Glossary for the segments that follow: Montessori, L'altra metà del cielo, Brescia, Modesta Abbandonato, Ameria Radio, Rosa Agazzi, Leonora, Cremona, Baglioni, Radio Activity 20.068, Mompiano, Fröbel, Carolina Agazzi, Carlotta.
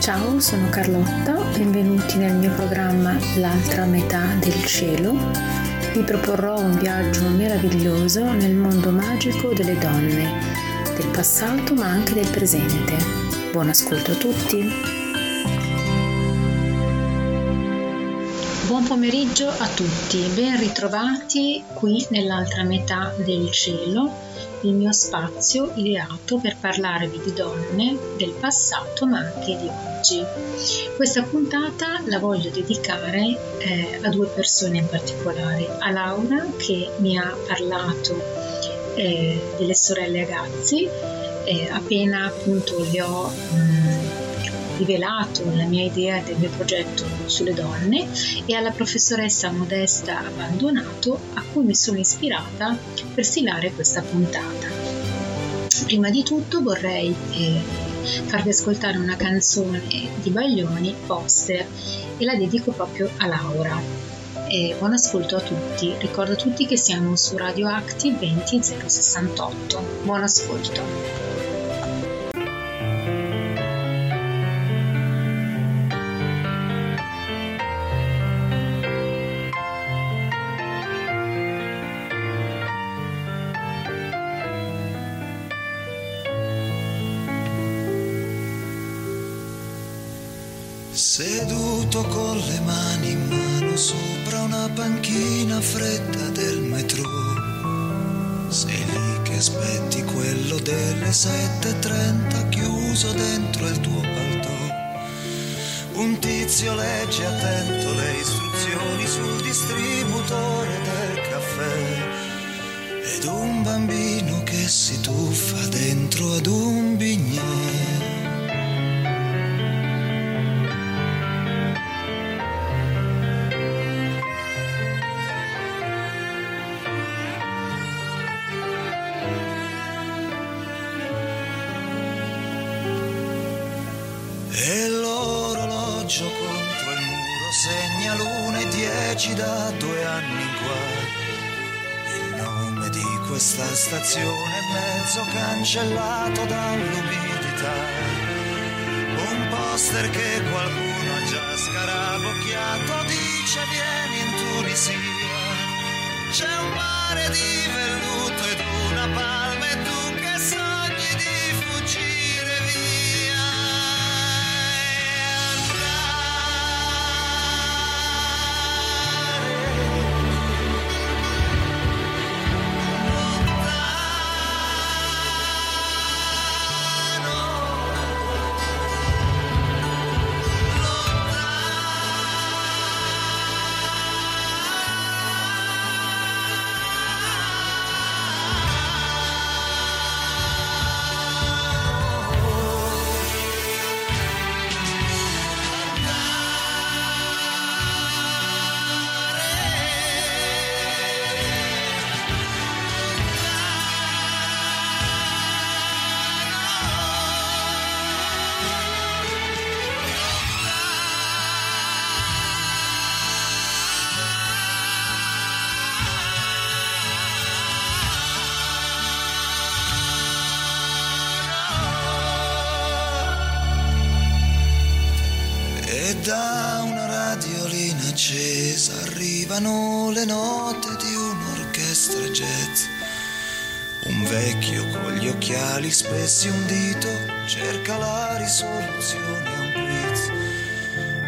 Ciao, sono Carlotta. Benvenuti nel mio programma L'altra metà del cielo. Vi proporrò un viaggio meraviglioso nel mondo magico delle donne, del passato ma anche del presente. Buon ascolto a tutti. Buon pomeriggio a tutti, ben ritrovati qui nell'altra metà del cielo, il mio spazio ideato per parlarvi di donne del passato ma anche di oggi. Questa puntata la voglio dedicare a due persone in particolare, a Laura che mi ha parlato delle sorelle Agazzi. Appena appunto le ho rivelato la mia idea del mio progetto sulle donne, e alla professoressa Modesta Abbandonato a cui mi sono ispirata per stilare questa puntata. Prima di tutto vorrei farvi ascoltare una canzone di Baglioni, Poster, e la dedico proprio a Laura. Buon ascolto a tutti, ricordo a tutti che siamo su Radio Activity 20.068. Buon ascolto. Seduto con le mani in mano sopra una banchina fredda del metro, sei lì che aspetti quello delle 7:30 chiuso dentro il tuo paltò. Un tizio legge attento le istruzioni sul distributore del caffè ed un bambino che si tuffa dentro ad un bignè. Da 2 anni in qua, il nome di questa stazione mezzo cancellato dall'umidità, un poster che qualcuno ha già scarabocchiato dice vieni in Tunisia, c'è un mare di velluto ed una palma e tu che sogni di fuggire via. Da una radiolina accesa arrivano le note di un'orchestra jazz. Un vecchio con gli occhiali spessi un dito cerca la risoluzione a un quiz.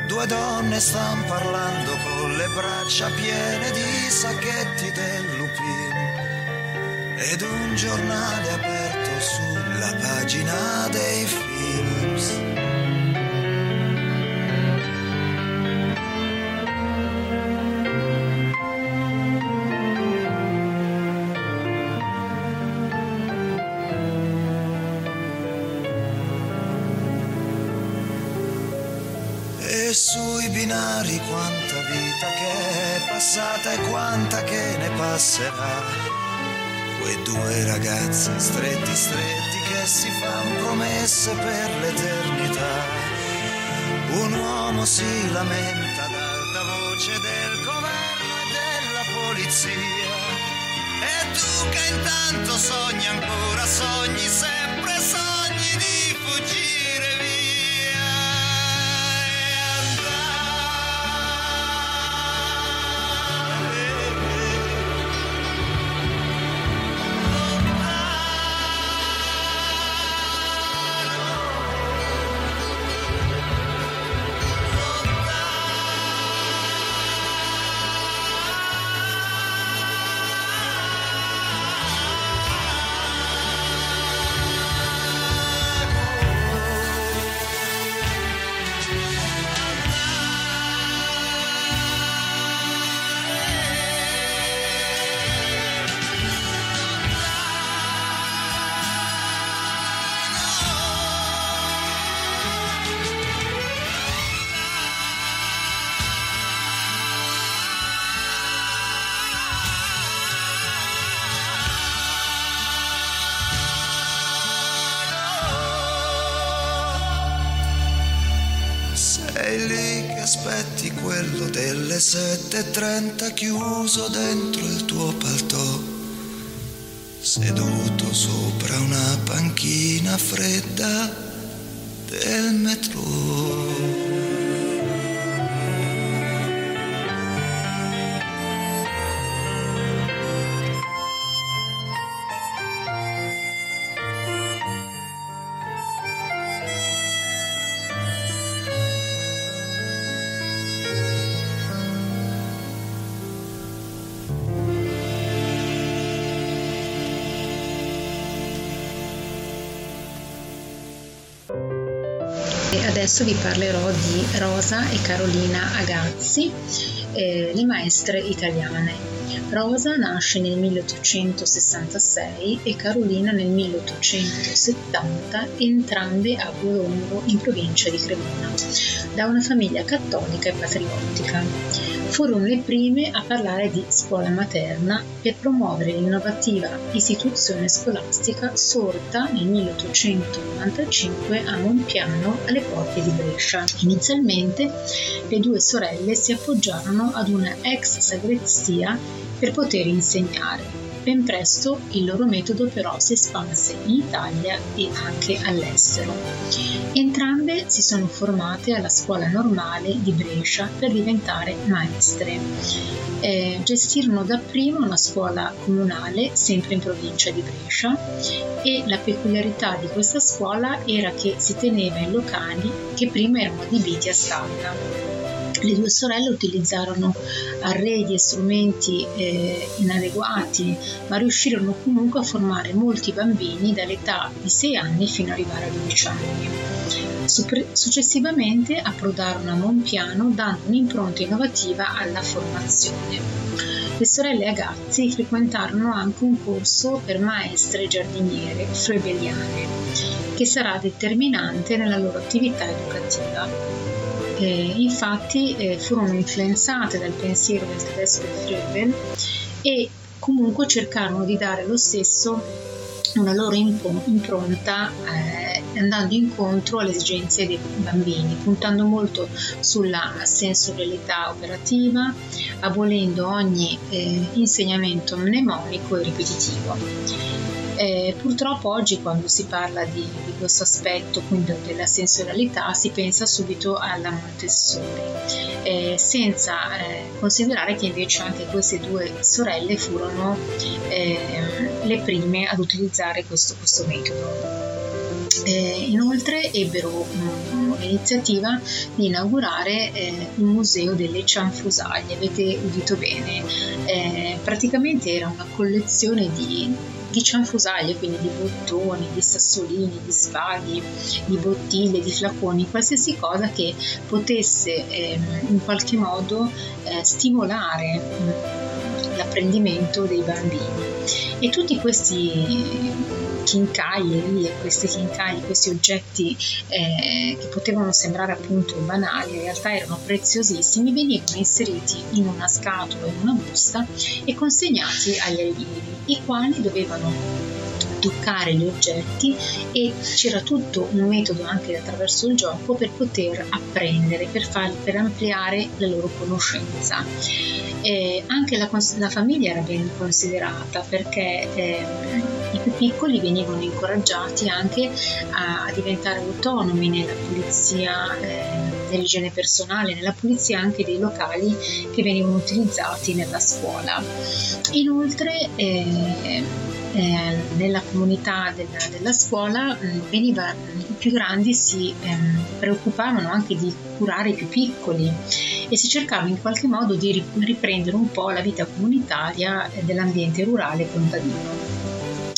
2 donne stan parlando con le braccia piene di sacchetti del lupin ed un giornale aperto sulla pagina dei films. sui binari, quanta vita che è passata e quanta che ne passerà. Quei due ragazzi stretti stretti che si fanno promesse per l'eternità. Un uomo si lamenta ad alta voce del governo e della polizia, e tu che intanto sogni ancora, sogni sempre, sogni di fuggire via e andare Aspetti quello delle 7:30 chiuso dentro il tuo paltò, seduto sopra una panchina fredda del metro. Adesso vi parlerò di Rosa e Carolina Agazzi, le maestre italiane. Rosa nasce nel 1866 e Carolina nel 1870, entrambe a Colombo in provincia di Cremona, da una famiglia cattolica e patriottica. Furono le prime a parlare di scuola materna per promuovere l'innovativa istituzione scolastica sorta nel 1895 a Mompiano, alle porte di Brescia. Inizialmente le due sorelle si appoggiarono ad una ex sagrestia per poter insegnare. Ben presto il loro metodo però si espanse in Italia e anche all'estero. Entrambe si sono formate alla scuola normale di Brescia per diventare maestre. Gestirono dapprima una scuola comunale sempre in provincia di Brescia, e la peculiarità di questa scuola era che si teneva in locali che prima erano adibiti a stalla. Le due sorelle utilizzarono arredi e strumenti inadeguati, ma riuscirono comunque a formare molti bambini dall'età di 6 anni fino ad arrivare a 12 anni. Successivamente approdarono a Mompiano dando un'impronta innovativa alla formazione. Le sorelle Agazzi frequentarono anche un corso per maestre giardiniere fröbeliane, che sarà determinante nella loro attività educativa. Infatti furono influenzate dal pensiero del tedesco Fröbel e comunque cercarono di dare lo stesso una loro impronta andando incontro alle esigenze dei bambini, puntando molto sulla sensorialità operativa, abolendo ogni insegnamento mnemonico e ripetitivo. Purtroppo oggi quando si parla di questo aspetto, quindi della sensorialità, si pensa subito alla Montessori, senza considerare che invece anche queste due sorelle furono le prime ad utilizzare questo metodo. Inoltre ebbero l'iniziativa di inaugurare il museo delle cianfrusaglie, avete udito bene, praticamente era una collezione di cianfrusaglie, quindi di bottoni, di sassolini, di spaghi, di bottiglie, di flaconi, qualsiasi cosa che potesse in qualche modo stimolare l'apprendimento dei bambini. E tutti questi chincaie, questi oggetti che potevano sembrare appunto banali, in realtà erano preziosissimi, venivano inseriti in una scatola, in una busta e consegnati agli allievi, i quali dovevano toccare gli oggetti, e c'era tutto un metodo anche attraverso il gioco per poter apprendere, per ampliare la loro conoscenza. Anche la famiglia era ben considerata, perché i più piccoli venivano incoraggiati anche a diventare autonomi nella pulizia, nell'igiene personale, nella pulizia anche dei locali che venivano utilizzati nella scuola. Inoltre nella comunità della scuola i più grandi si preoccupavano anche di curare i più piccoli, e si cercava in qualche modo di riprendere un po' la vita comunitaria dell'ambiente rurale contadino.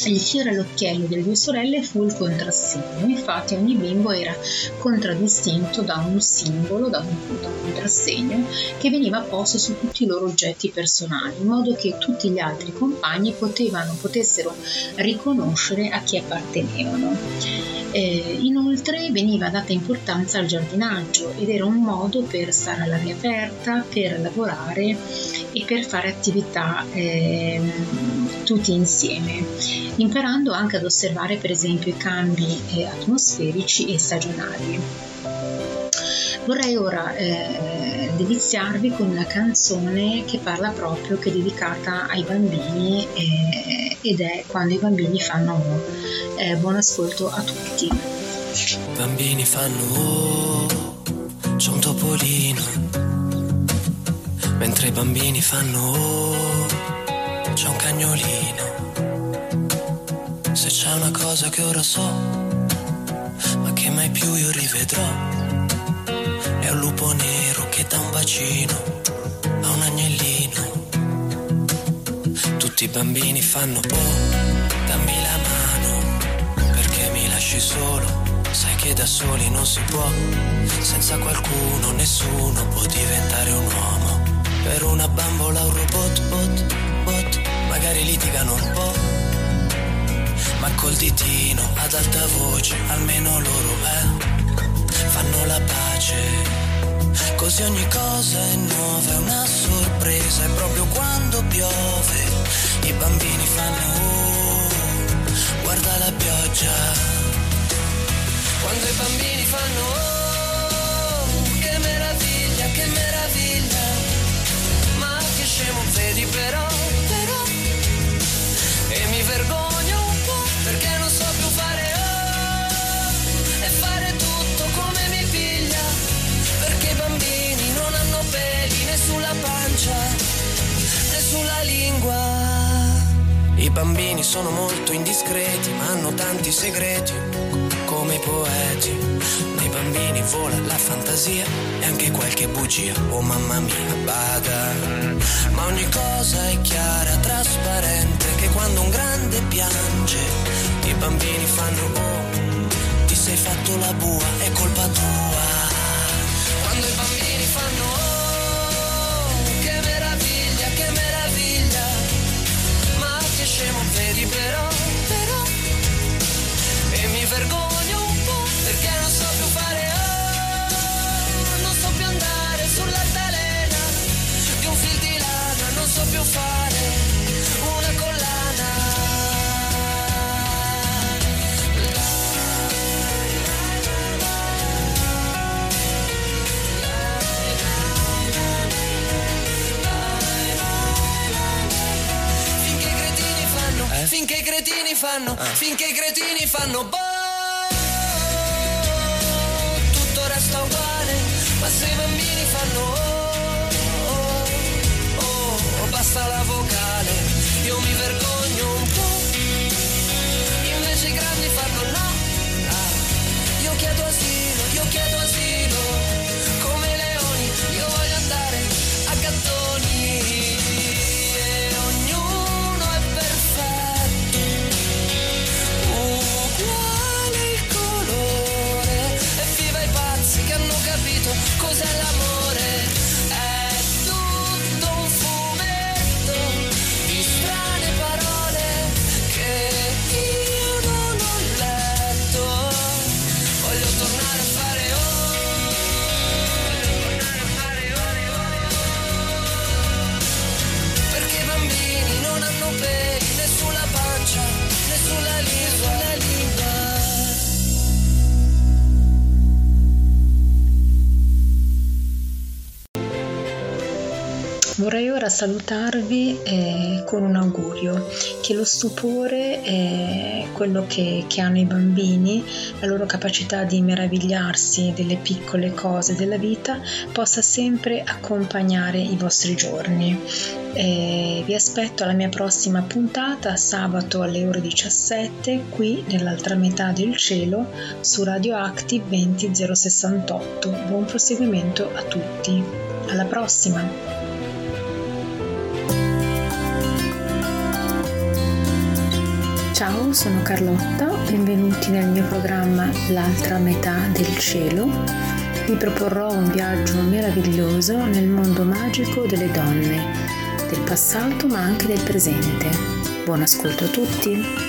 Il fiore all'occhiello delle due sorelle fu il contrassegno, infatti ogni bimbo era contraddistinto da un simbolo, da un contrassegno che veniva posto su tutti i loro oggetti personali, in modo che tutti gli altri compagni potessero riconoscere a chi appartenevano. Inoltre veniva data importanza al giardinaggio, ed era un modo per stare all'aria aperta, per lavorare e per fare attività tutti insieme, imparando anche ad osservare per esempio i cambi atmosferici e stagionali. Vorrei ora deliziarvi con una canzone che è dedicata ai bambini, ed è Quando i bambini fanno O. Buon ascolto a tutti. I bambini fanno O, c'è un topolino, mentre i bambini fanno O, c'è un cagnolino. Se c'è una cosa che ora so, ma che mai più io rivedrò, è un lupo nero che dà un bacino a un agnellino. Tutti i bambini fanno O, dammi la mano, perché mi lasci solo, sai che da soli non si può, senza qualcuno nessuno può diventare un uomo. Per una bambola un robot, bot, bot, magari litigano un po', ma col ditino ad alta voce, almeno loro fanno la pace, così ogni cosa è nuova, è una sorpresa, e proprio quando piove i bambini fanno oh, guarda la pioggia. Quando i bambini fanno oh, che meraviglia, che meraviglia, ma che scemo, vedi, però, però, e mi vergogno un po' perché non so più fare oh, e fare tutto come mi piglia, perché i bambini non hanno peli né sulla pancia né sulla lingua. I bambini sono molto indiscreti, ma hanno tanti segreti come i poeti. Nei bambini vola la fantasia e anche qualche bugia, oh mamma mia, bada. Ma ogni cosa è chiara, trasparente, che quando un grande piange i bambini fanno oh, hai fatto la bua, è colpa tua. Quando i bambini fanno oh, che meraviglia, che meraviglia, ma che scemo, vedi, però, però, e mi vergogno un po' perché non so più fare oh, non so più andare sull'altalena di un fil di lana, non so più fare una collana. Finché i cretini fanno, finché i cretini fanno boh, tutto resta uguale, ma se i bambini fanno oh, oh, oh, basta la vocale, io mi vergogno un po', invece i grandi fanno no, ah, io chiedo asilo, come leoni, io voglio andare a gattoni. Cos'è l'amore? È tutto un fumetto di strane parole che io non Vorrei ora salutarvi con un augurio, che lo stupore è quello che hanno i bambini, la loro capacità di meravigliarsi delle piccole cose della vita possa sempre accompagnare i vostri giorni. Vi aspetto alla mia prossima puntata sabato alle ore 17 qui nell'altra metà del cielo su Radio Activity 20.068. Buon proseguimento a tutti. Alla prossima! Ciao, sono Carlotta, benvenuti nel mio programma L'altra metà del cielo. Vi proporrò un viaggio meraviglioso nel mondo magico delle donne, del passato ma anche del presente. Buon ascolto a tutti!